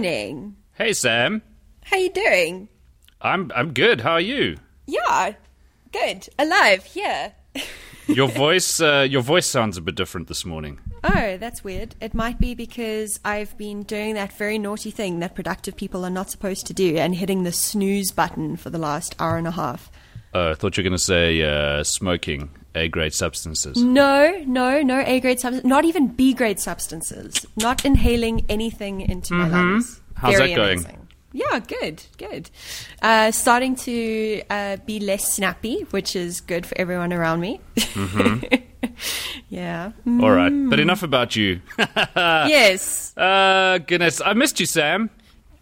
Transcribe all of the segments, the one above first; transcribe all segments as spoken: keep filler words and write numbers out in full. morning. Hey, Sam. How you doing? I'm I'm good. How are you? Yeah, good. Alive. Yeah. Your voice, uh, your voice sounds a bit different this morning. Oh, that's weird. It might be because I've been doing that very naughty thing that productive people are not supposed to do and hitting the snooze button for the last hour and a half. Oh, I thought you were going to say uh, smoking A-grade substances. No, no, no A-grade substances. Not even B-grade substances. Not inhaling anything into mm-hmm. my lungs. How's very that going? Amazing. Yeah, good, good. Uh, starting to uh, be less snappy, which is good for everyone around me. Mm-hmm. Yeah. Mm. All right, but enough about you. Yes. Uh, goodness, I missed you, Sam.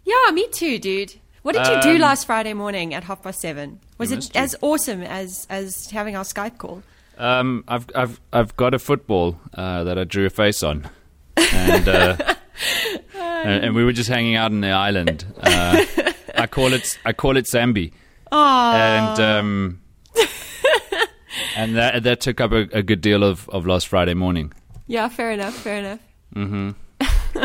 Yeah, me too, dude. What did um, you do last Friday morning at half past seven? Was it you. as awesome as, as having our Skype call? Um, I've I've I've got a football uh, that I drew a face on, and. Uh, And we were just hanging out on the island. Uh, I call it I call it Zambi. Aww. And um, and that that took up a, a good deal of, of last Friday morning. Yeah, fair enough, fair enough. Mm-hmm.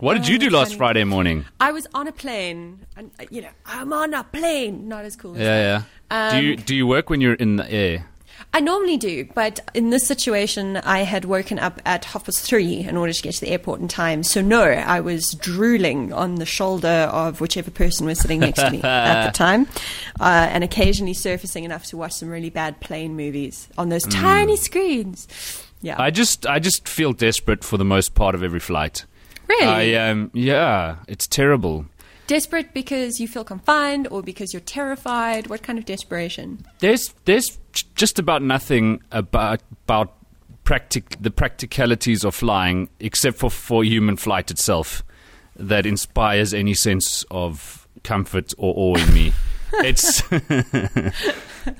What did oh, you do last funny. Friday morning? I was on a plane. And, you know, I'm on a plane. Not as cool as yeah, that. Yeah. Um, do you do you work when you're in the air? I normally do, but in this situation, I had woken up at half past three in order to get to the airport in time. So no, I was drooling on the shoulder of whichever person was sitting next to me at the time, uh, and occasionally surfacing enough to watch some really bad plane movies on those mm. tiny screens. Yeah, I just I just feel desperate for the most part of every flight. Really? I, um, yeah, it's terrible. Desperate because you feel confined or because you're terrified? What kind of desperation? There's there's just about nothing about about practic- the practicalities of flying except for, for human flight itself that inspires any sense of comfort or awe in me. It's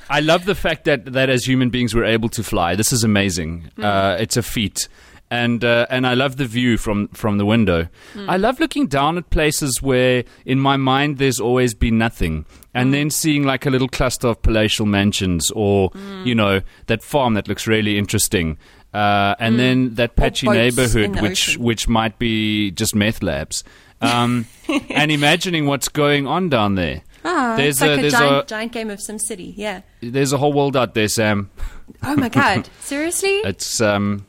I love the fact that, that as human beings we're able to fly. This is amazing. Mm. Uh, it's a feat. And uh, and I love the view from, from the window. Mm. I love looking down at places where, in my mind, there's always been nothing. And then seeing like a little cluster of palatial mansions or, mm. you know, that farm that looks really interesting. Uh, and mm. then that patchy neighborhood, which, which might be just meth labs. Um, and imagining what's going on down there. Oh, there's it's like a, a, there's giant, a giant game of SimCity, yeah. There's a whole world out there, Sam. Oh, my God. Seriously? It's... um.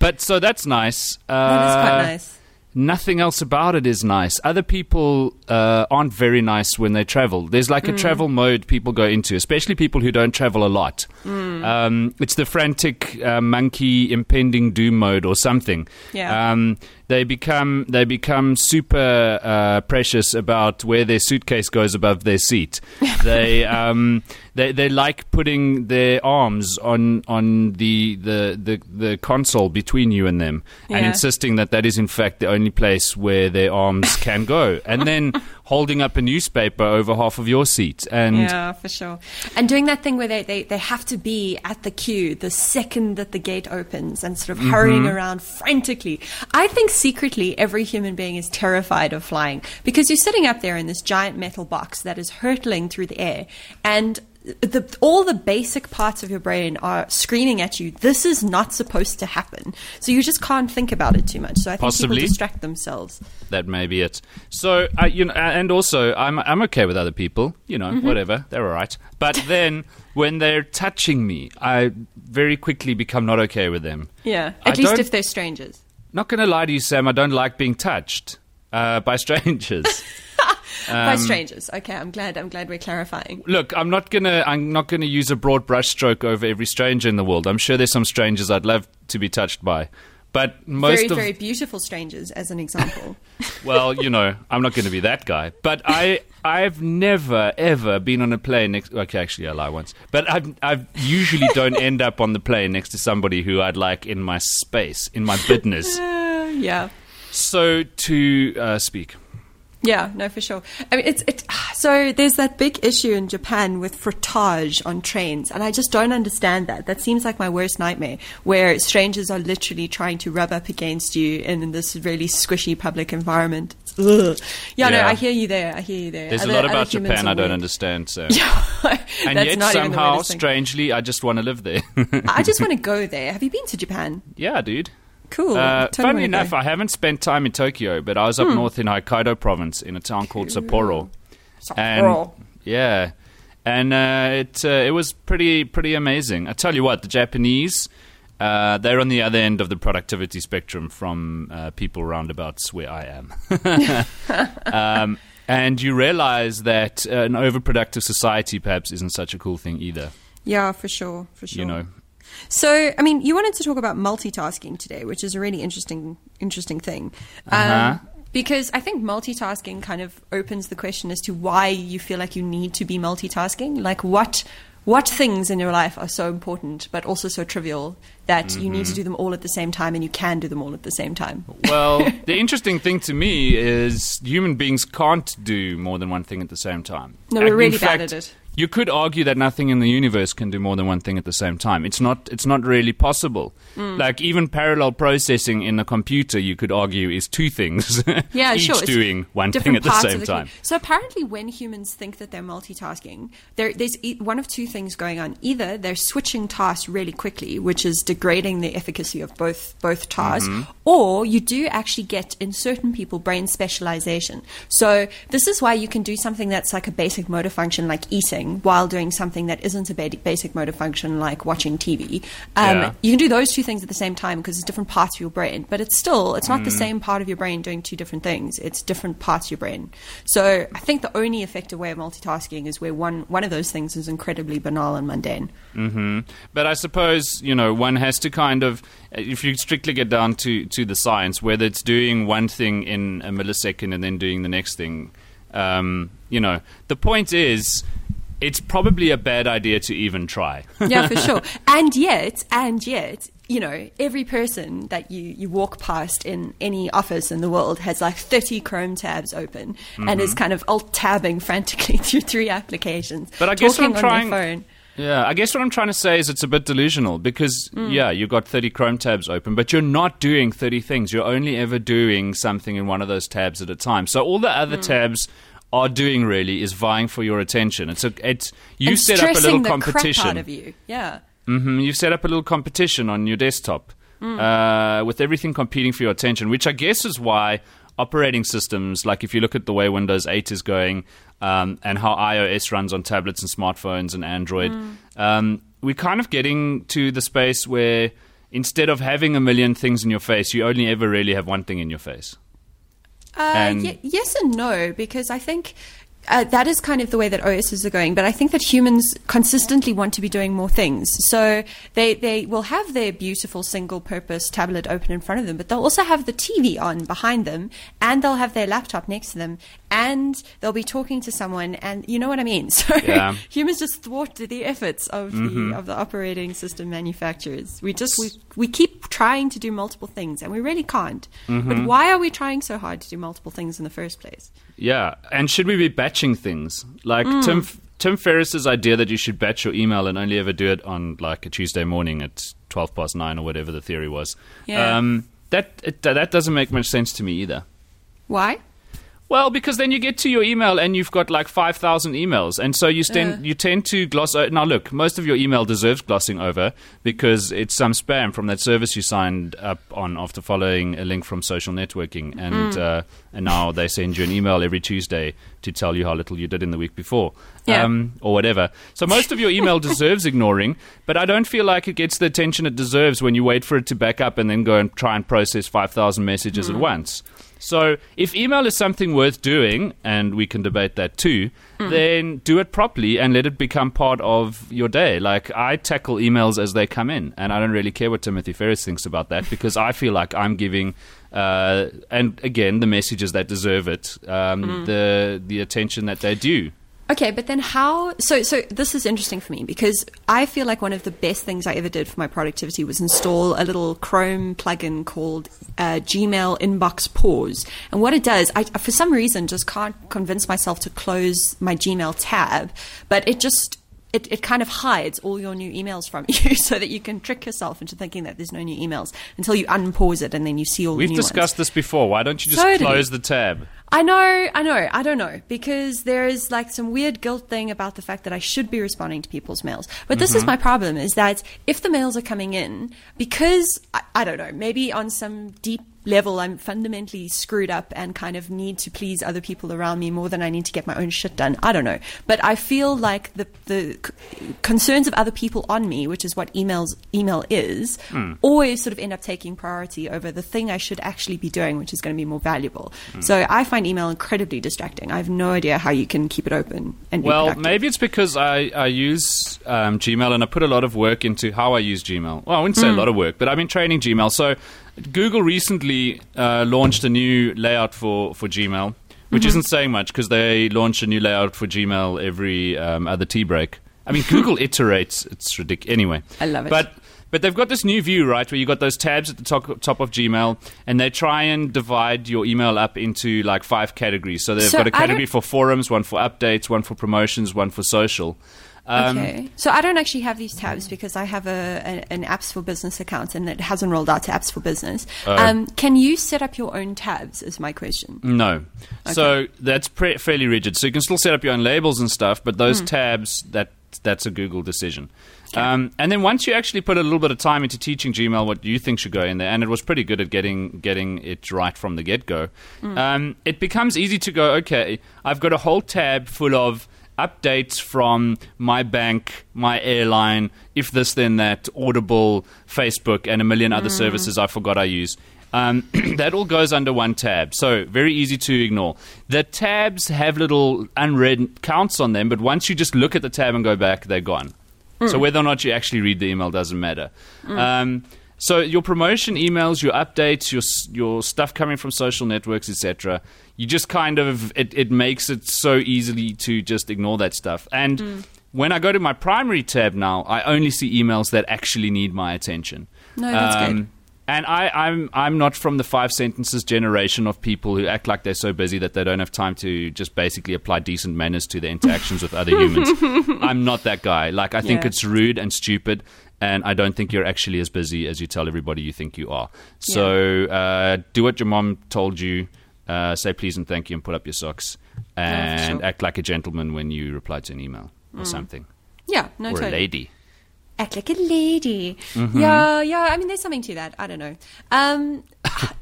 But so that's nice. Uh, that is quite nice. Nothing else about it is nice. Other people uh, aren't very nice when they travel. There's like mm. a travel mode people go into, especially people who don't travel a lot. Mm. Um, it's the frantic uh, monkey impending doom mode or something. Yeah. Um, they become they become super uh, precious about where their suitcase goes above their seat. They um, they they like putting their arms on on the the, the, the console between you and them, yeah. and insisting that that is in fact the only place where their arms can go, and then holding up a newspaper over half of your seat. And yeah, for sure. And doing that thing where they, they, they have to be at the queue the second that the gate opens and sort of hurrying mm-hmm. around frantically. I think secretly every human being is terrified of flying because you're sitting up there in this giant metal box that is hurtling through the air, and the, all the basic parts of your brain are screaming at you, this is not supposed to happen. So you just can't think about it too much. So I think Possibly. people distract themselves. That may be it. So, uh, you know, and also, I'm I'm okay with other people, you know, mm-hmm. whatever, they're all right. But then when they're touching me, I very quickly become not okay with them. Yeah, at I least if they're strangers. Not going to lie to you, Sam, I don't like being touched uh, by strangers. Um, by strangers. Okay, I'm glad I'm glad we're clarifying. Look, I'm not going to I'm not going to use a broad brushstroke over every stranger in the world. I'm sure there's some strangers I'd love to be touched by. But most very, of very beautiful strangers as an example. Well, you know, I'm not going to be that guy, but I I've never ever been on a plane next okay, actually I lie once. But I've I've usually don't end up on the plane next to somebody who I'd like in my space, in my business. Uh, yeah. So to uh, speak Yeah, no, for sure. I mean, it's it. So there's that big issue in Japan with frottage on trains, and I just don't understand that. That seems like my worst nightmare, where strangers are literally trying to rub up against you in this really squishy public environment. Ugh. Yeah, yeah, no, I hear you there. I hear you there. There's other, a lot about Japan I don't weird. understand. So, yeah, and yet somehow, strangely, I just want to live there. I just want to go there. Have you been to Japan? Yeah, dude. Cool. Uh, funnily enough, I haven't spent time in Tokyo, but I was up hmm. north in Hokkaido province in a town called Sapporo. Sapporo. And, yeah. And uh, it uh, it was pretty pretty amazing. I tell you what, the Japanese, uh, they're on the other end of the productivity spectrum from uh, people roundabouts where I am. um, and you realize that an overproductive society perhaps isn't such a cool thing either. Yeah, for sure, for sure. You know. So, I mean, you wanted to talk about multitasking today, which is a really interesting, interesting thing. Um, uh-huh. Because I think multitasking kind of opens the question as to why you feel like you need to be multitasking. Like what what things in your life are so important but also so trivial that mm-hmm. you need to do them all at the same time, and you can do them all at the same time? Well, the interesting thing to me is human beings can't do more than one thing at the same time. No, we're really fact, bad at it. You could argue that nothing in the universe can do more than one thing at the same time. It's not it's not really possible. Mm. Like even parallel processing in the computer, you could argue, is two things. Yeah, each sure. Each doing it's one thing at the same the time. Com- so apparently when humans think that they're multitasking, there, there's e- one of two things going on. Either they're switching tasks really quickly, which is degrading the efficacy of both both tasks, mm-hmm. or you do actually get, in certain people, brain specialization. So this is why you can do something that's like a basic motor function like eating, while doing something that isn't a basic motor function like watching T V. Um, yeah. You can do those two things at the same time because it's different parts of your brain. But it's still, it's not mm. the same part of your brain doing two different things. It's different parts of your brain. So I think the only effective way of multitasking is where one, one of those things is incredibly banal and mundane. Mm-hmm. But I suppose, you know, one has to kind of, if you strictly get down to, to the science, whether it's doing one thing in a millisecond and then doing the next thing, um, you know, the point is, it's probably a bad idea to even try. Yeah, for sure. And yet, and yet, you know, every person that you, you walk past in any office in the world has like thirty Chrome tabs open mm-hmm. and is kind of alt-tabbing frantically through three applications. But I guess what I'm trying, their phone. Yeah, I guess what I'm trying to say is it's a bit delusional because, mm. yeah, you've got thirty Chrome tabs open, but you're not doing thirty things. You're only ever doing something in one of those tabs at a time. So all the other mm. tabs are doing really is vying for your attention. It's a, it's you and set up a little competition. Crap out of you. Yeah. Mm-hmm. You've set up a little competition on your desktop mm. uh, with everything competing for your attention, which I guess is why operating systems, like if you look at the way Windows eight is going um, and how iOS runs on tablets and smartphones and Android, mm. um, we're kind of getting to the space where instead of having a million things in your face, you only ever really have one thing in your face. Uh, y- yes and no, because I think uh, that is kind of the way that O Ss are going. But I think that humans consistently want to be doing more things. So they, they will have their beautiful single-purpose tablet open in front of them, but they'll also have the T V on behind them, and they'll have their laptop next to them, and they'll be talking to someone, and you know what I mean. So yeah. Humans just thwart the efforts of mm-hmm. the of the operating system manufacturers. We just we, we keep trying to do multiple things, and we really can't. Mm-hmm. But why are we trying so hard to do multiple things in the first place? Yeah, and should we be batching things? Like mm. Tim Tim Ferriss's idea that you should batch your email and only ever do it on like a Tuesday morning at twelve past nine or whatever the theory was. Yeah. Um, that it, that doesn't make much sense to me either. Why? Well, because then you get to your email and you've got like five thousand emails. And so you, stand, uh. you tend to gloss over. Now, look, most of your email deserves glossing over because it's some spam from that service you signed up on after following a link from social networking. And mm. uh, and now they send you an email every Tuesday to tell you how little you did in the week before yeah. um, or whatever. So most of your email deserves ignoring, but I don't feel like it gets the attention it deserves when you wait for it to back up and then go and try and process five thousand messages mm. at once. So if email is something worth doing, and we can debate that too, mm. then do it properly and let it become part of your day. Like I tackle emails as they come in, and I don't really care what Timothy Ferriss thinks about that because I feel like I'm giving, uh, and again, the messages that deserve it, um, mm. the the attention that they do. Okay, but then how – so so this is interesting for me because I feel like one of the best things I ever did for my productivity was install a little Chrome plugin called uh, Gmail Inbox Pause. And what it does – I for some reason just can't convince myself to close my Gmail tab, but it just – it, it kind of hides all your new emails from you so that you can trick yourself into thinking that there's no new emails until you unpause it and then you see all We've the new ones. We've discussed this before. Why don't you just totally. close the tab? I know, I know, I don't know, because there is like some weird guilt thing about the fact that I should be responding to people's mails. But this mm-hmm. is my problem, is that if the mails are coming in, because, I, I don't know, maybe on some deep level I'm fundamentally screwed up and kind of need to please other people around me more than I need to get my own shit done. I don't know. But I feel like the the c- concerns of other people on me, which is what emails email is, mm. always sort of end up taking priority over the thing I should actually be doing, which is going to be more valuable. Mm. So I find email incredibly distracting. I have no idea how you can keep it open and be Well, productive. Maybe it's because I, I use um, Gmail and I put a lot of work into how I use Gmail. Well, I wouldn't say mm. a lot of work, but I've been training Gmail. So Google recently uh, launched a new layout for, for Gmail, which mm-hmm. isn't saying much because they launch a new layout for Gmail every um, other tea break. I mean, Google iterates. It's ridiculous. Anyway. I love it. But but they've got this new view, right, where you've got those tabs at the top, top of Gmail, and they try and divide your email up into like five categories. So they've so got a category for forums, one for updates, one for promotions, one for social. Um, okay. So I don't actually have these tabs because I have a, a an Apps for Business account and it hasn't rolled out to Apps for Business. Uh, um, can you set up your own tabs is my question. No. Okay. So that's pre- fairly rigid. So you can still set up your own labels and stuff, but those mm. tabs, that that's a Google decision. Okay. Um, and then once you actually put a little bit of time into teaching Gmail what you think should go in there, and it was pretty good at getting getting it right from the get-go, mm. um, it becomes easy to go, okay, I've got a whole tab full of updates from my bank, my airline, if this then that, Audible, Facebook, and a million other mm. services I forgot I use. Um, that all goes under one tab, so very easy to ignore. The tabs have little unread counts on them, but once you just look at the tab and go back, they're gone. Mm. So whether or not you actually read the email doesn't matter. Mm. Um, so your promotion emails, your updates, your your stuff coming from social networks, et cetera, you just kind of, it, it makes it so easily to just ignore that stuff. And mm. when I go to my primary tab now, I only see emails that actually need my attention. No, that's um, good. And I, I'm I'm not from the five sentences generation of people who act like they're so busy that they don't have time to just basically apply decent manners to their interactions with other humans. I'm not that guy. Like, I think yeah. it's rude and stupid. And I don't think you're actually as busy as you tell everybody you think you are. So yeah. uh, do what your mom told you. Uh, say please and thank you and put up your socks. And oh, sure. act like a gentleman when you reply to an email mm. or something. Yeah, no, Or totally. a lady. Act like a lady. Mm-hmm. Yeah, yeah. I mean, there's something to that. I don't know. Um,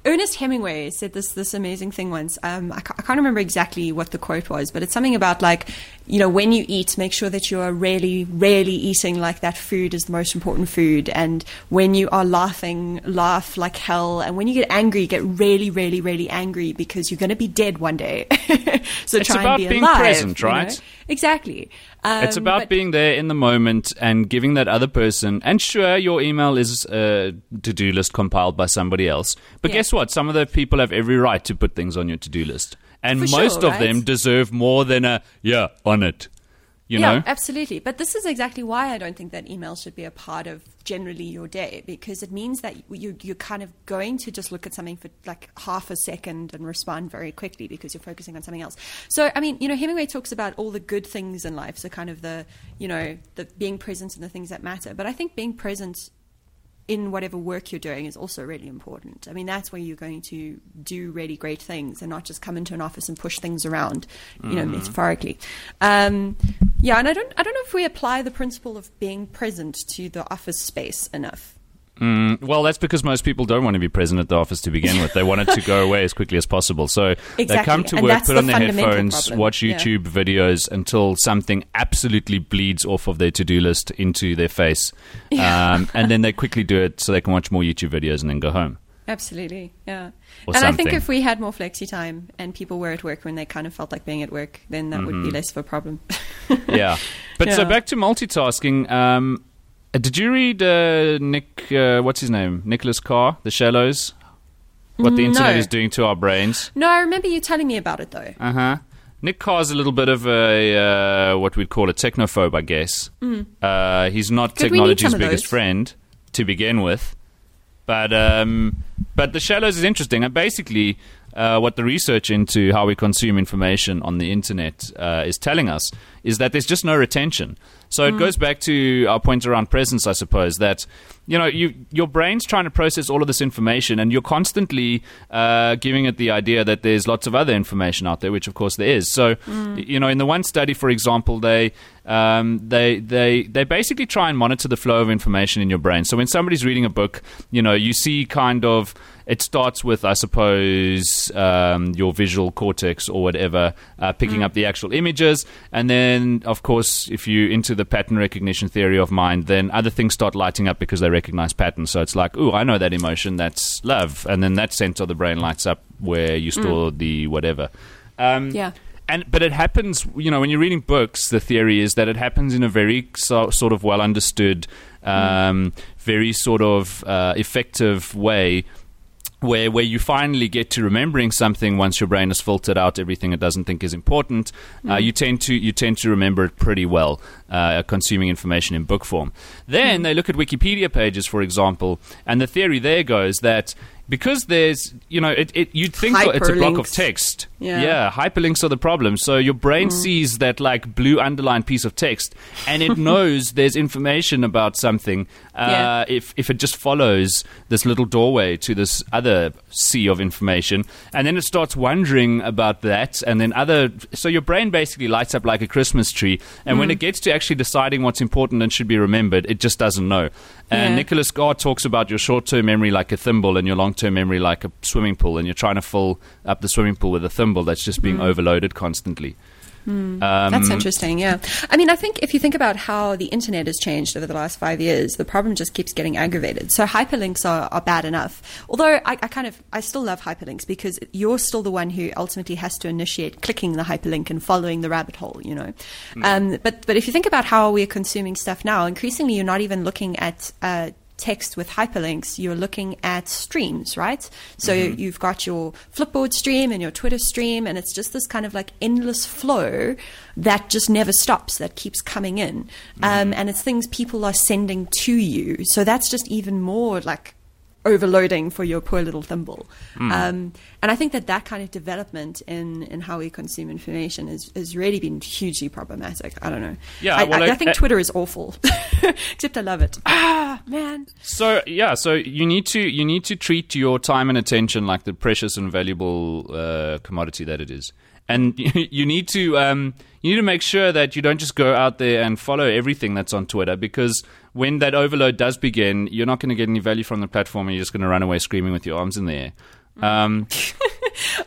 Ernest Hemingway said this this amazing thing once. Um, I, can't, I can't remember exactly what the quote was, but it's something about like, you know, when you eat, make sure that you are really, really eating like that food is the most important food. And when you are laughing, laugh like hell. And when you get angry, get really, really, really angry because you're going to be dead one day. So it's try and be alive. It's about being present, right? You know? Exactly. Um, it's about but- being there in the moment and giving that other person. And sure, your email is a to-do list compiled by somebody else. But yeah. guess what? Some of the people have every right to put things on your to-do list. And For most sure, of right? them deserve more than a, yeah, on it, you yeah, know? Yeah, absolutely. But this is exactly why I don't think that email should be a part of generally your day, because it means that you, you're kind of going to just look at something for like half a second and respond very quickly because you're focusing on something else. So, I mean, you know, Hemingway talks about all the good things in life, so kind of the, you know, the being present in the things that matter. But I think being present in whatever work you're doing is also really important. I mean, that's where you're going to do really great things and not just come into an office and push things around, you mm. know, metaphorically. Um, yeah, and I don't, I don't know if we apply the principle of being present to the office space enough. Mm, well, that's because most people don't want to be present at the office to begin with. They want it to go away as quickly as possible. So exactly. they come to and work, put the on their headphones, problem. watch YouTube yeah. videos until something absolutely bleeds off of their to-do list into their face. Yeah. Um, and then they quickly do it so they can watch more YouTube videos and then go home. Absolutely, yeah. Or and something. I think if we had more flexi time and people were at work when they kind of felt like being at work, then that mm-hmm. would be less of a problem. yeah. But yeah. so back to multitasking. Um, Did you read uh, Nick, uh, what's his name? Nicholas Carr, The Shallows? What the internet no. is doing to our brains? No, I remember you telling me about it, though. Uh-huh. Nick Carr's a little bit of a, uh, what we'd call a technophobe, I guess. Mm. Uh, he's not Could technology's biggest friend to begin with. But um, but The Shallows is interesting. And basically, uh, what the research into how we consume information on the internet uh, is telling us is that there's just no retention. So mm. it goes back to our point around presence, I suppose, that you know, you, your brain's trying to process all of this information, and you're constantly uh, giving it the idea that there's lots of other information out there, which of course there is. So, mm. you know, in the one study, for example, they um, they they they basically try and monitor the flow of information in your brain. So when somebody's reading a book, you know, you see kind of it starts with, I suppose, um, your visual cortex or whatever uh, picking mm. up the actual images, and then of course, if you're into the pattern recognition theory of mind, then other things start lighting up because they recognize patterns. So it's like, ooh, I know that emotion, that's love, and then that center of the brain lights up where you store mm. the whatever. Um, yeah. And but it happens, you know, when you're reading books, the theory is that it happens in a very so, sort of well understood, um, mm. very sort of uh, effective way. Where where you finally get to remembering something once your brain has filtered out everything it doesn't think is important, mm. uh, you tend to you tend to remember it pretty well, uh, consuming information in book form. Then mm. they look at Wikipedia pages, for example, and the theory there goes that because there's, you know, it, it you'd think Hyperlinks. It's a block of text. Yeah. yeah, hyperlinks are the problem. So your brain mm. sees that like blue underlined piece of text, and it knows there's information about something. Uh, yeah. If if it just follows this little doorway to this other sea of information, and then it starts wondering about that, and then other. So your brain basically lights up like a Christmas tree, and mm. when it gets to actually deciding what's important and should be remembered, it just doesn't know. And yeah. Nicholas Carr talks about your short-term memory like a thimble and your long-term memory like a swimming pool, and you're trying to fill up the swimming pool with a thimble that's just being mm. overloaded constantly. Mm. Um, that's interesting, yeah. I mean, I think if you think about how the internet has changed over the last five years, the problem just keeps getting aggravated. So hyperlinks are, are bad enough. Although I, I kind of, I still love hyperlinks because you're still the one who ultimately has to initiate clicking the hyperlink and following the rabbit hole, you know. Mm. Um, but, but if you think about how we're consuming stuff now, increasingly you're not even looking at uh, text with hyperlinks, you're looking at streams, right? So mm-hmm. you've got your Flipboard stream and your Twitter stream, and it's just this kind of like endless flow that just never stops, that keeps coming in. Mm-hmm. Um, and it's things people are sending to you. So that's just even more like overloading for your poor little thimble. Mm. Um, and I think that that kind of development in, in how we consume information is, is really been hugely problematic. I don't know. Yeah, I, well, I, I think I, Twitter is awful, except I love it. Ah, man. So, yeah, so you need to you need to treat your time and attention like the precious and valuable uh, commodity that it is. And you need to um, you need to make sure that you don't just go out there and follow everything that's on Twitter, because when that overload does begin, you're not going to get any value from the platform, and you're just going to run away screaming with your arms in the air. Um,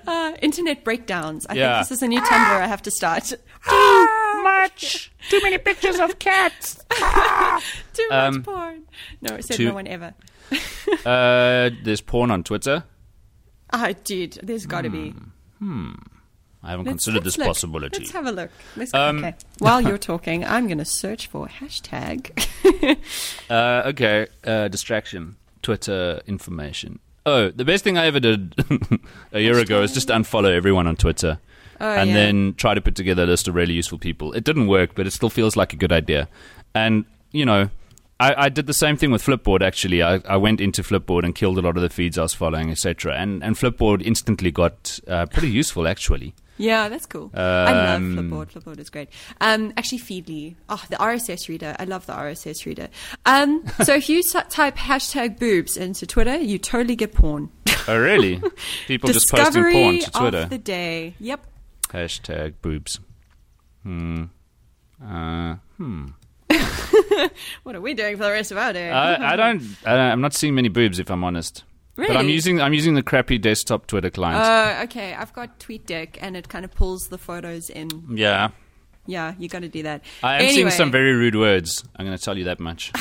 uh, internet breakdowns. I yeah. think this is a new Tumblr I have to start. Too much. Too many pictures of cats. Too much um, porn. No, it said too, no one ever. uh, there's porn on Twitter? Oh, dude. There's got to hmm. be. Hmm. I haven't let's, considered let's this look. possibility. Let's have a look. Let's go. Um, okay. While you're talking, I'm going to search for hashtag. uh, okay. Uh, distraction. Twitter information. Oh, the best thing I ever did a year hashtag. ago is just unfollow everyone on Twitter. Oh, and yeah. then try to put together a list of really useful people. It didn't work, but it still feels like a good idea. And, you know, I, I did the same thing with Flipboard, actually. I, I went into Flipboard and killed a lot of the feeds I was following, et cetera. And, and Flipboard instantly got uh, pretty useful, actually. Yeah, that's cool. Um, I love Flipboard. Flipboard is great. Um, actually, Feedly. Oh, the R S S reader. I love the R S S reader. Um, so if you t- type hashtag boobs into Twitter, you totally get porn. Oh, really? People just posting porn to Twitter. Discovery of the day. Yep. Hashtag boobs. Hmm. Uh, hmm. What are we doing for the rest of our day? I, I, don't, I don't. I'm not seeing many boobs, if I'm honest. Really? But I'm using I'm using the crappy desktop Twitter client. Oh, uh, okay. I've got TweetDeck, and it kind of pulls the photos in. Yeah. Yeah, you got to do that. I am anyway. seeing some very rude words. I'm going to tell you that much.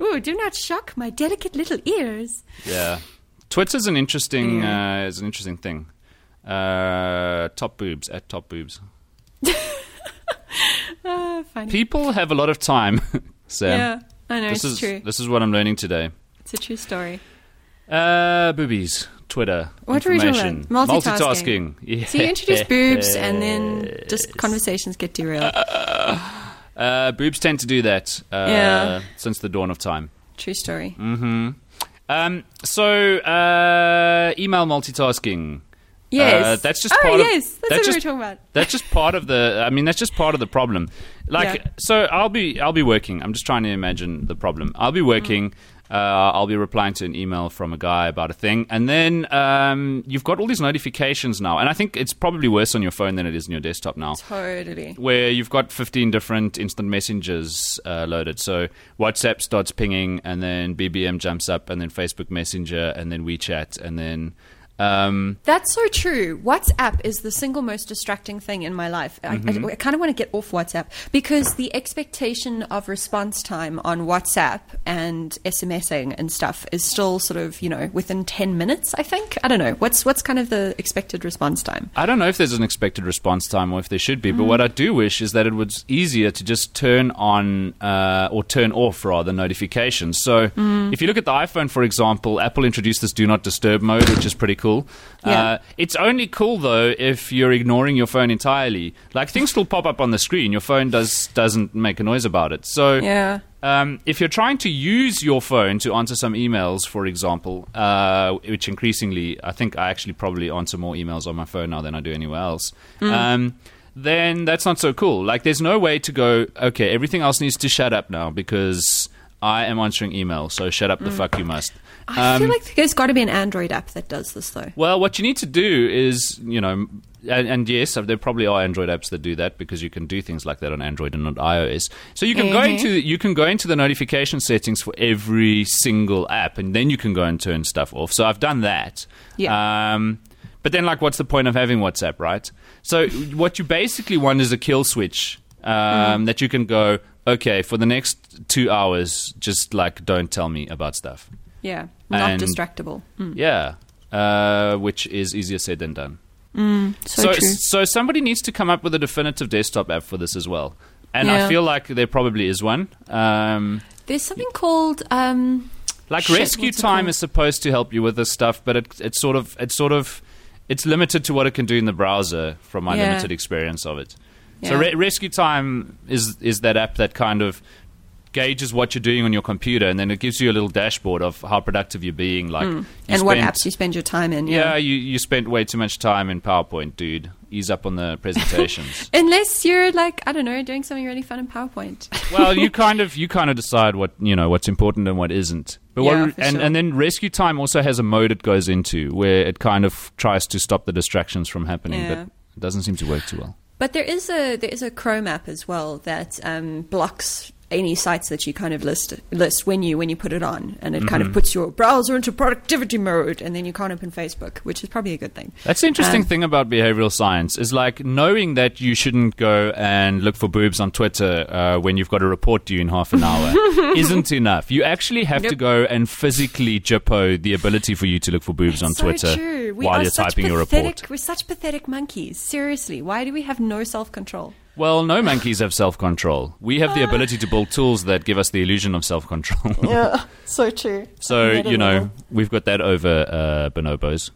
Ooh, do not shock my delicate little ears. Yeah, Twitter's an interesting mm. uh, is an interesting thing. Uh, top boobs at top boobs. uh, funny. People have a lot of time, Sam. Yeah, I know. This it's is, true. This is what I'm learning today. It's a true story. Uh, boobies, Twitter, what are we doing? Multitasking. Multitasking. Yeah. So you introduce boobs and then just conversations get derailed. Uh, uh, uh, uh, boobs tend to do that uh, yeah. since the dawn of time. True story. Mm-hmm. Um, so uh, email multitasking. Yes. Uh, that's just oh, part yes. Of, that's, that's what just, we were talking about. That's just part of the, I mean, that's just part of the problem. Like, yeah. so I'll be, I'll be working. I'm just trying to imagine the problem. I'll be working. Mm. Uh, I'll be replying to an email from a guy about a thing. And then um, you've got all these notifications now. And I think it's probably worse on your phone than it is on your desktop now. Totally. Where you've got fifteen different instant messengers uh, loaded. So WhatsApp starts pinging, and then B B M jumps up, and then Facebook Messenger, and then WeChat, and then... Um, That's so true. WhatsApp is the single most distracting thing in my life. I, mm-hmm. I, I kind of want to get off WhatsApp because the expectation of response time on WhatsApp and SMSing and stuff is still sort of, you know, within ten minutes, I think. I don't know. What's what's kind of the expected response time? I don't know if there's an expected response time or if there should be, but mm. what I do wish is that it was easier to just turn on uh, or turn off, rather, notifications. So mm. if you look at the iPhone, for example, Apple introduced this Do Not Disturb mode, which is pretty cool. Yeah. Uh, it's only cool though if you're ignoring your phone entirely. Like, things still pop up on the screen. Your phone does doesn't make a noise about it. So yeah. um, if you're trying to use your phone to answer some emails, for example, uh, which increasingly I think I actually probably answer more emails on my phone now than I do anywhere else. Mm. Um, then that's not so cool. Like, there's no way to go, okay, everything else needs to shut up now because I am answering email. So shut up the mm. fuck you must. I feel um, like there's got to be an Android app that does this, though. Well, what you need to do is, you know, and, and yes, there probably are Android apps that do that because you can do things like that on Android and not iOS. So you can mm-hmm. go into you can go into the notification settings for every single app, and then you can go and turn stuff off. So I've done that. Yeah. Um, but then, like, what's the point of having WhatsApp, right? So what you basically want is a kill switch um, mm-hmm. that you can go, okay, for the next two hours, just like don't tell me about stuff. Yeah, not and, distractible. Mm. Yeah, uh, which is easier said than done. Mm, so so, true. so somebody needs to come up with a definitive desktop app for this as well. And yeah. I feel like there probably is one. Um, There's something called... Um, like shit, Rescue Time is supposed to help you with this stuff, but it, it's sort of it's sort of it's limited to what it can do in the browser from my yeah. limited experience of it. Yeah. So Re- Rescue Time is is that app that kind of... gauges what you're doing on your computer, and then it gives you a little dashboard of how productive you're being, like mm. you and spent, what apps you spend your time in. Yeah, yeah you, you spent way too much time in PowerPoint, dude. Ease up on the presentations. Unless you're like, I don't know, doing something really fun in PowerPoint. Well, you kind of you kind of decide what you know what's important and what isn't. But yeah, what, and sure. and then Rescue Time also has a mode it goes into where it kind of tries to stop the distractions from happening, yeah. but it doesn't seem to work too well. But there is a there is a Chrome app as well that um, blocks any sites that you kind of list list when you when you put it on, and it mm-hmm. kind of puts your browser into productivity mode, and then you can't open Facebook, which is probably a good thing. That's the interesting um, thing about behavioral science is like knowing that you shouldn't go and look for boobs on Twitter uh, when you've got a report due in half an hour isn't enough. You actually have yep. to go and physically jippo the ability for you to look for boobs That's on so Twitter true. We while you're typing pathetic, your report. We're such pathetic monkeys. Seriously, why do we have no self-control? Well, no monkeys have self-control. We have the ability to build tools that give us the illusion of self-control. Yeah, so true. So, you know, well. we've got that over uh, bonobos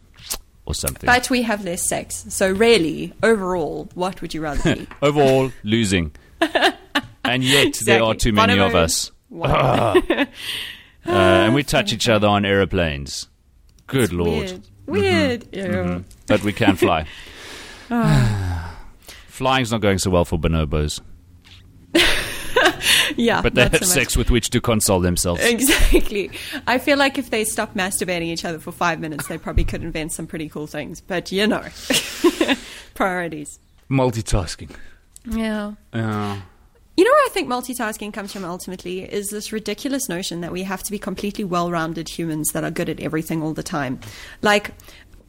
or something. But we have less sex. So really, overall, what would you rather be? Overall, losing. And yet exactly. there are too many Bonobo, of us. Wow. uh, and we touch each other on aeroplanes. Good That's Lord. Weird. Weird. Mm-hmm. Yeah. Mm-hmm. But we can fly. Oh. Flying's not going so well for bonobos. Yeah. But they have so sex with which to console themselves. Exactly. I feel like if they stopped masturbating each other for five minutes, they probably could invent some pretty cool things. But, you know, priorities. Multitasking. Yeah. Yeah. You know where I think multitasking comes from ultimately is this ridiculous notion that we have to be completely well-rounded humans that are good at everything all the time. Like,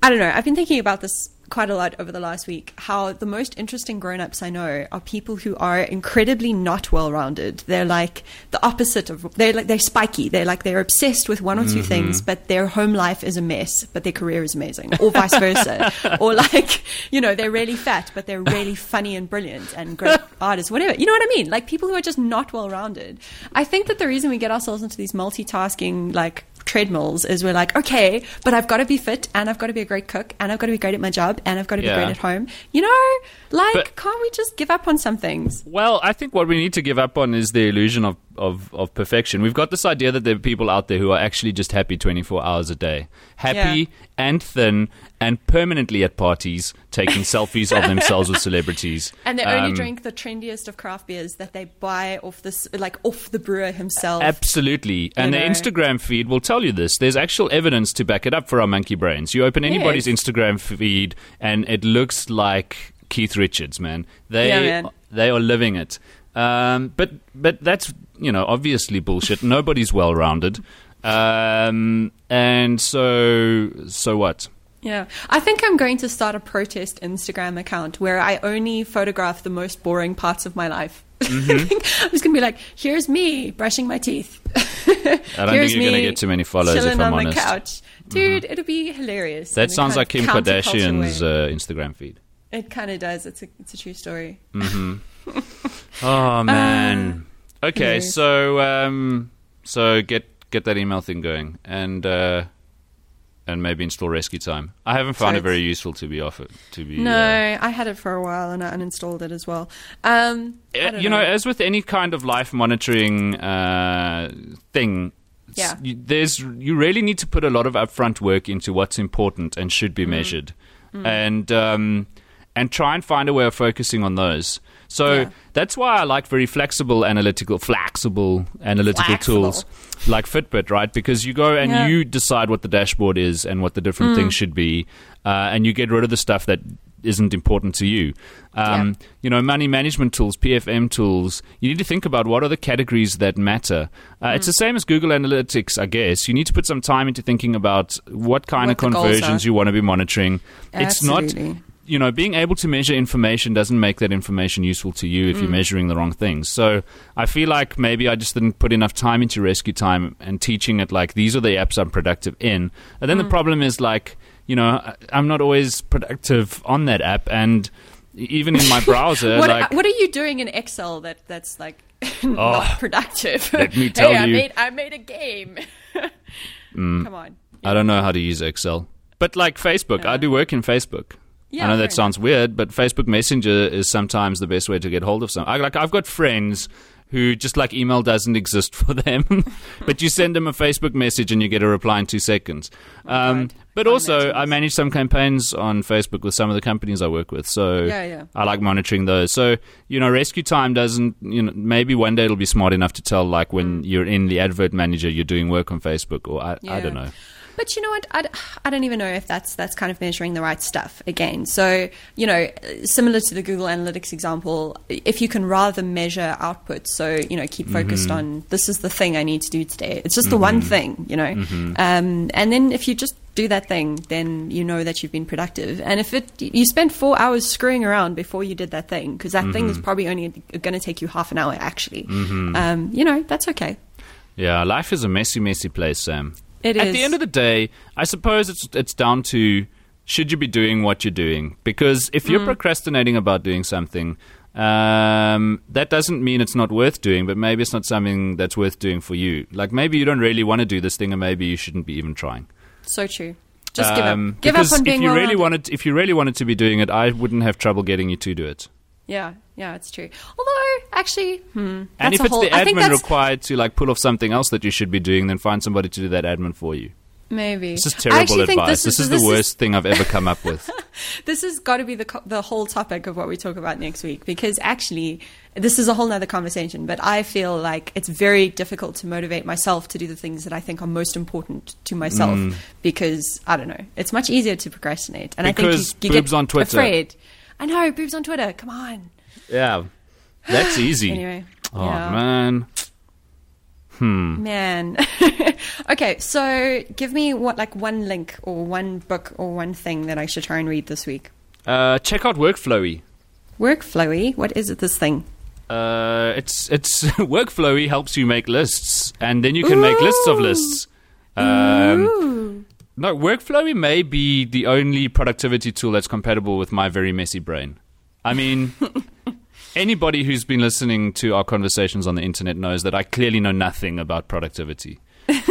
I don't know. I've been thinking about this quite a lot over the last week, how the most interesting grown-ups I know are people who are incredibly not well-rounded. They're like the opposite of, they're like, they're spiky. They're like, they're obsessed with one or two mm-hmm. things, but their home life is a mess, but their career is amazing, or vice versa. Or like, you know, they're really fat, but they're really funny and brilliant and great artists, whatever. You know what I mean? Like people who are just not well-rounded. I think that the reason we get ourselves into these multitasking, like, treadmills is we're like, okay, but I've got to be fit and I've got to be a great cook and I've got to be great at my job and I've got to yeah. be great at home. You know, like, but, can't we just give up on some things? Well, I think what we need to give up on is the illusion of, of, of perfection. We've got this idea that there are people out there who are actually just happy twenty-four hours a day. Happy yeah. and thin and permanently at parties taking selfies of themselves with celebrities. And they um, only drink the trendiest of craft beers that they buy off this, like off the brewer himself. Absolutely. And their Instagram feed will tell you this. There's actual evidence to back it up for our monkey brains. You open anybody's yes. Instagram feed and it looks like Keith Richards, man. They yeah, man. they are living it. Um, but but that's, you know, obviously bullshit. Nobody's well-rounded. Um, and so so what? Yeah. I think I'm going to start a protest Instagram account where I only photograph the most boring parts of my life. Mm-hmm. I'm just going to be like, here's me brushing my teeth. I don't here's think you're going to get too many followers, if I'm on honest. The couch. Dude, mm-hmm. it'll be hilarious. That sounds like Kim Kardashian's uh, Instagram feed. It kind of does. It's a, it's a true story. Mm-hmm. Oh, man. Uh, okay, yes. so um, so get get that email thing going and uh, and maybe install Rescue Time. I haven't found so it very useful to be offered. To be no, uh, I had it for a while and I uninstalled it as well. Um, I don't you know. know, as with any kind of life monitoring uh, thing, yeah. you, there's you really need to put a lot of upfront work into what's important and should be mm. measured, mm. and um, and try and find a way of focusing on those. So yeah. that's why I like very flexible analytical, flexible analytical flexible. tools like Fitbit, right? Because you go and yeah. you decide what the dashboard is and what the different mm. things should be, uh, and you get rid of the stuff that isn't important to you. Um, yeah. You know, money management tools, P F M tools, you need to think about what are the categories that matter. Uh, mm. It's the same as Google Analytics, I guess. You need to put some time into thinking about what kind what of conversions you want to be monitoring. Absolutely. It's not... You know, being able to measure information doesn't make that information useful to you if mm. you're measuring the wrong things. So I feel like maybe I just didn't put enough time into Rescue Time and teaching it like these are the apps I'm productive in. And then mm. the problem is like, you know, I'm not always productive on that app. And even in my browser, what, like, what are you doing in Excel that that's like not oh, productive? Let me tell hey, you. I made, I made a game. mm, Come on. Yeah. I don't know how to use Excel. But like Facebook, yeah. I do work in Facebook. Yeah, I know that sounds weird, but Facebook Messenger is sometimes the best way to get hold of someone. I, like, I've got friends who just like email doesn't exist for them, but you send them a Facebook message and you get a reply in two seconds. Um, oh, but also, I manage some campaigns on Facebook with some of the companies I work with, so yeah, yeah. I like monitoring those. So, you know, Rescue Time doesn't, you know, maybe one day it'll be smart enough to tell, like, when mm. you're in the advert manager, you're doing work on Facebook, or I, yeah. I don't know. But you know what? I, I don't even know if that's that's kind of measuring the right stuff again. So, you know, similar to the Google Analytics example, if you can rather measure output, so, you know, keep focused mm-hmm. on this is the thing I need to do today. It's just mm-hmm. the one thing, you know. Mm-hmm. Um, and then if you just do that thing, then you know that you've been productive. And if it you spent four hours screwing around before you did that thing, because that mm-hmm. thing is probably only going to take you half an hour actually, mm-hmm. um, you know, that's okay. Yeah, life is a messy, messy place, Sam. It At is. the end of the day, I suppose it's it's down to should you be doing what you're doing? Because if you're mm. procrastinating about doing something, um, that doesn't mean it's not worth doing, but maybe it's not something that's worth doing for you. Like maybe you don't really want to do this thing, and maybe you shouldn't be even trying. So true. Just um, give up. Give up on being if you really wanted, if you really wanted to be doing it, I wouldn't have trouble getting you to do it. Yeah, yeah, it's true. Although, actually, hmm, that's and if it's a whole, the admin required to like pull off something else that you should be doing, then find somebody to do that admin for you. Maybe this is terrible advice. This, this is, is this the worst is, thing I've ever come up with. This has got to be the the whole topic of what we talk about next week, because actually, this is a whole nother conversation. But I feel like it's very difficult to motivate myself to do the things that I think are most important to myself, mm. because I don't know, it's much easier to procrastinate, and because I think you, you boobs get on Twitter. Afraid. I know, boobs on Twitter. Come on. Yeah, that's easy. Anyway. Oh, yeah. man. Hmm. Man. Okay, so give me what, like one link or one book or one thing that I should try and read this week. Uh, check out Workflowy. Workflowy? What is it, this thing? Uh, it's it's Workflowy helps you make lists, and then you can Ooh. make lists of lists. Um, Ooh. No, Workflowy may be the only productivity tool that's compatible with my very messy brain. I mean, anybody who's been listening to our conversations on the internet knows that I clearly know nothing about productivity.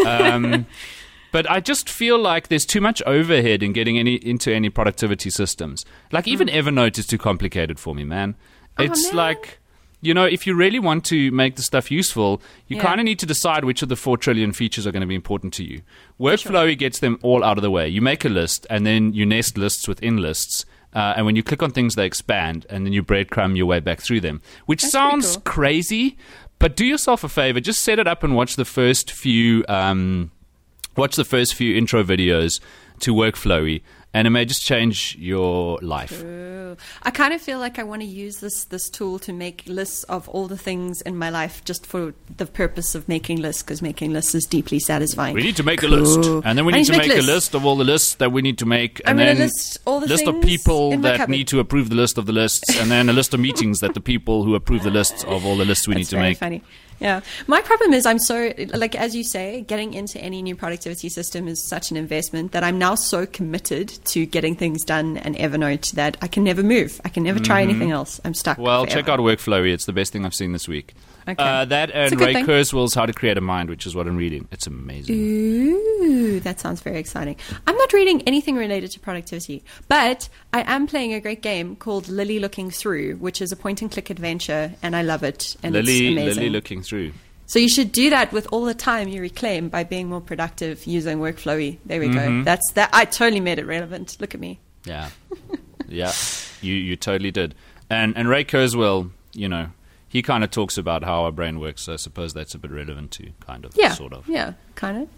Um, But I just feel like there's too much overhead in getting any into any productivity systems. Like even mm. Evernote is too complicated for me, man. It's oh, man. like, you know, if you really want to make the stuff useful, you yeah. kind of need to decide which of the four trillion features are going to be important to you. Workflowy sure. gets them all out of the way. You make a list and then you nest lists within lists. Uh, and when you click on things, they expand, and then you breadcrumb your way back through them, which That's sounds cool. crazy, but do yourself a favor. Just set it up and watch the first few um, watch the first few intro videos to Workflowy, and it may just change your life. True. I kind of feel like I want to use this this tool to make lists of all the things in my life just for the purpose of making lists, because making lists is deeply satisfying. We need to make cool. a list. And then we need, need to make, make a list of all the lists that we need to make. And I'm then list, all the list of people that cupboard. need to approve the list of the lists. And then a list of meetings that the people who approve the lists of all the lists we That's need to very make. Funny. Yeah. My problem is I'm so, like, as you say, getting into any new productivity system is such an investment that I'm now so committed to getting things done and Evernote that I can never move. I can never try mm-hmm. anything else. I'm stuck. Well, forever. Check out Workflowy. It's the best thing I've seen this week. Okay. Uh, that and Ray Kurzweil's How to Create a Mind, which is what I'm reading. It's amazing. Ooh, that sounds very exciting. I'm not reading anything related to productivity, but I am playing a great game called Lily Looking Through, which is a point-and-click adventure, and I love it, and Lily, it's amazing. Lily Looking Through. So you should do that with all the time you reclaim by being more productive using Workflowy. There we mm-hmm. go. That's that. I totally made it relevant. Look at me. Yeah. yeah, you you totally did. And and Ray Kurzweil, you know, he kind of talks about how our brain works, so I suppose that's a bit relevant too, kind of, yeah, sort of. Yeah, kind of.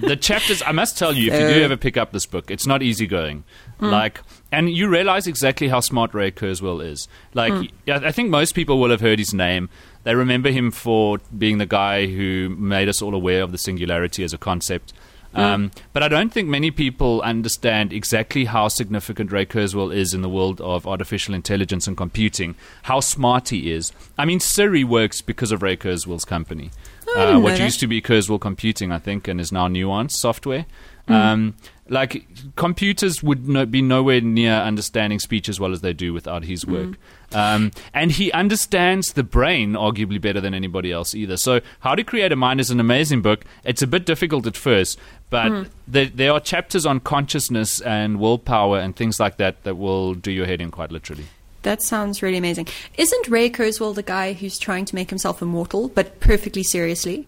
The chapters, I must tell you, if you do ever pick up this book, it's not easy going. Mm. Like, and you realize exactly how smart Ray Kurzweil is. Like, mm. I think most people will have heard his name. They remember him for being the guy who made us all aware of the singularity as a concept. Mm. Um, but I don't think many people understand exactly how significant Ray Kurzweil is in the world of artificial intelligence and computing, how smart he is. I mean, Siri works because of Ray Kurzweil's company, uh, what used to be Kurzweil Computing, I think, and is now Nuance Software. Mm. Um, like, computers would no, be nowhere near understanding speech as well as they do without his work. Mm. Um, and he understands the brain arguably better than anybody else either. So How to Create a Mind is an amazing book. It's a bit difficult at first, but mm. there, there are chapters on consciousness and willpower and things like that that will do your head in, quite literally. That sounds really amazing. Isn't Ray Kurzweil the guy who's trying to make himself immortal, but perfectly seriously?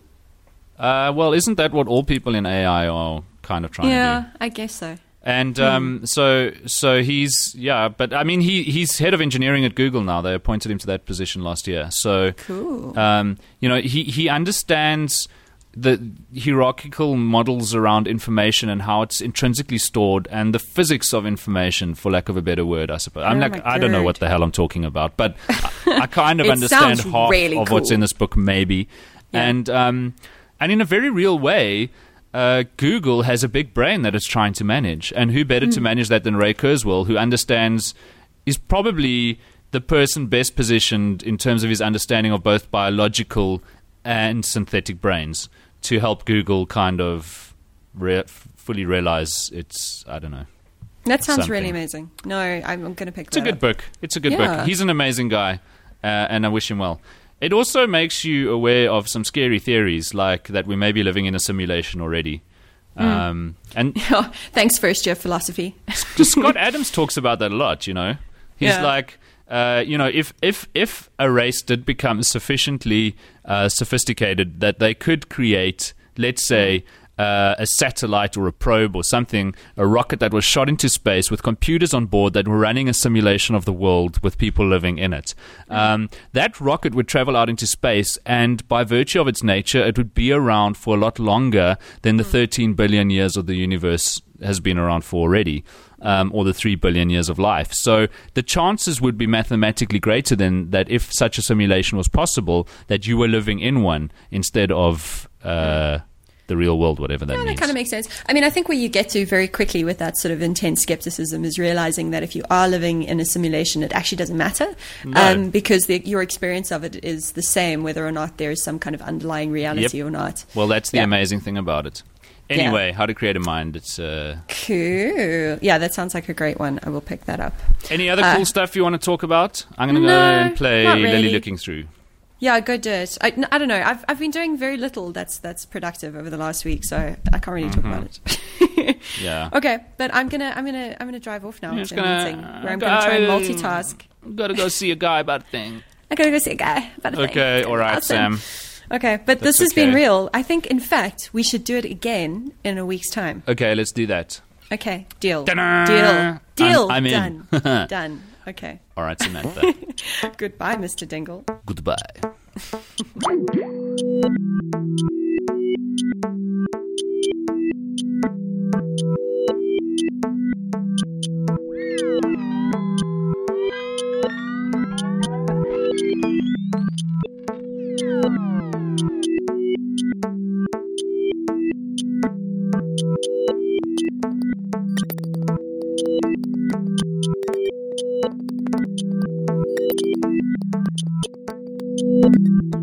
Uh, well, isn't that what all people in A I are kind of trying yeah, to do? Yeah, I guess so. And um, mm. so so he's, yeah, but I mean, he he's head of engineering at Google now. They appointed him to that position last year. So, cool. um, you know, he, he understands the hierarchical models around information and how it's intrinsically stored and the physics of information, for lack of a better word, I suppose. I'm oh like, I don't know what the hell I'm talking about, but I, I kind of understand half really of cool. what's in this book, maybe. Yeah. And um, and in a very real way, Uh, Google has a big brain that it's trying to manage, and who better mm. to manage that than Ray Kurzweil, who understands, is probably the person best positioned in terms of his understanding of both biological and synthetic brains to help Google kind of re- fully realize its, I don't know. That sounds something. really amazing. No, I'm going to pick it's that It's a good up. book. It's a good yeah. book. He's an amazing guy, uh, and I wish him well. It also makes you aware of some scary theories, like that we may be living in a simulation already. Mm. Um, and oh, thanks, first-year philosophy. Scott Adams talks about that a lot, you know. He's yeah. like, uh, you know, if, if, if a race did become sufficiently uh, sophisticated that they could create, let's say, Uh, a satellite or a probe or something, a rocket that was shot into space with computers on board that were running a simulation of the world with people living in it. Um, that rocket would travel out into space, and by virtue of its nature, it would be around for a lot longer than the thirteen billion years of the universe has been around for already, um, or the three billion years of life. So the chances would be mathematically greater than that if such a simulation was possible, that you were living in one instead of... Uh, the real world, whatever that yeah, means. That kind of makes sense. I mean, I think where you get to very quickly with that sort of intense skepticism is realizing that if you are living in a simulation, it actually doesn't matter no. um, because the, your experience of it is the same, whether or not there is some kind of underlying reality yep. or not. Well, that's the yeah. amazing thing about it. Anyway, yeah. How to Create a Mind. It's uh, cool. Yeah, that sounds like a great one. I will pick that up. Any other uh, cool stuff you want to talk about? I'm going to no, go and play really. Lily Looking Through. Yeah, go do it. I, I don't know. I've I've been doing very little that's that's productive over the last week, so I can't really talk mm-hmm. about it. Yeah. Okay, but I'm gonna I'm gonna I'm gonna drive off now. I'm just gonna, meeting where I'm gonna try and multitask. I'm gotta go see a guy about a thing. I gotta go see a guy about a okay, thing. Okay, all right, Sam. Okay, but that's this has okay. been real. I think, in fact, we should do it again in a week's time. Okay, let's do that. Okay, deal. Ta-da! Deal. Deal. I'm, I'm Done. In. Done. Okay. All right, Samantha. Goodbye, Mister Dingle. Goodbye. Thank you.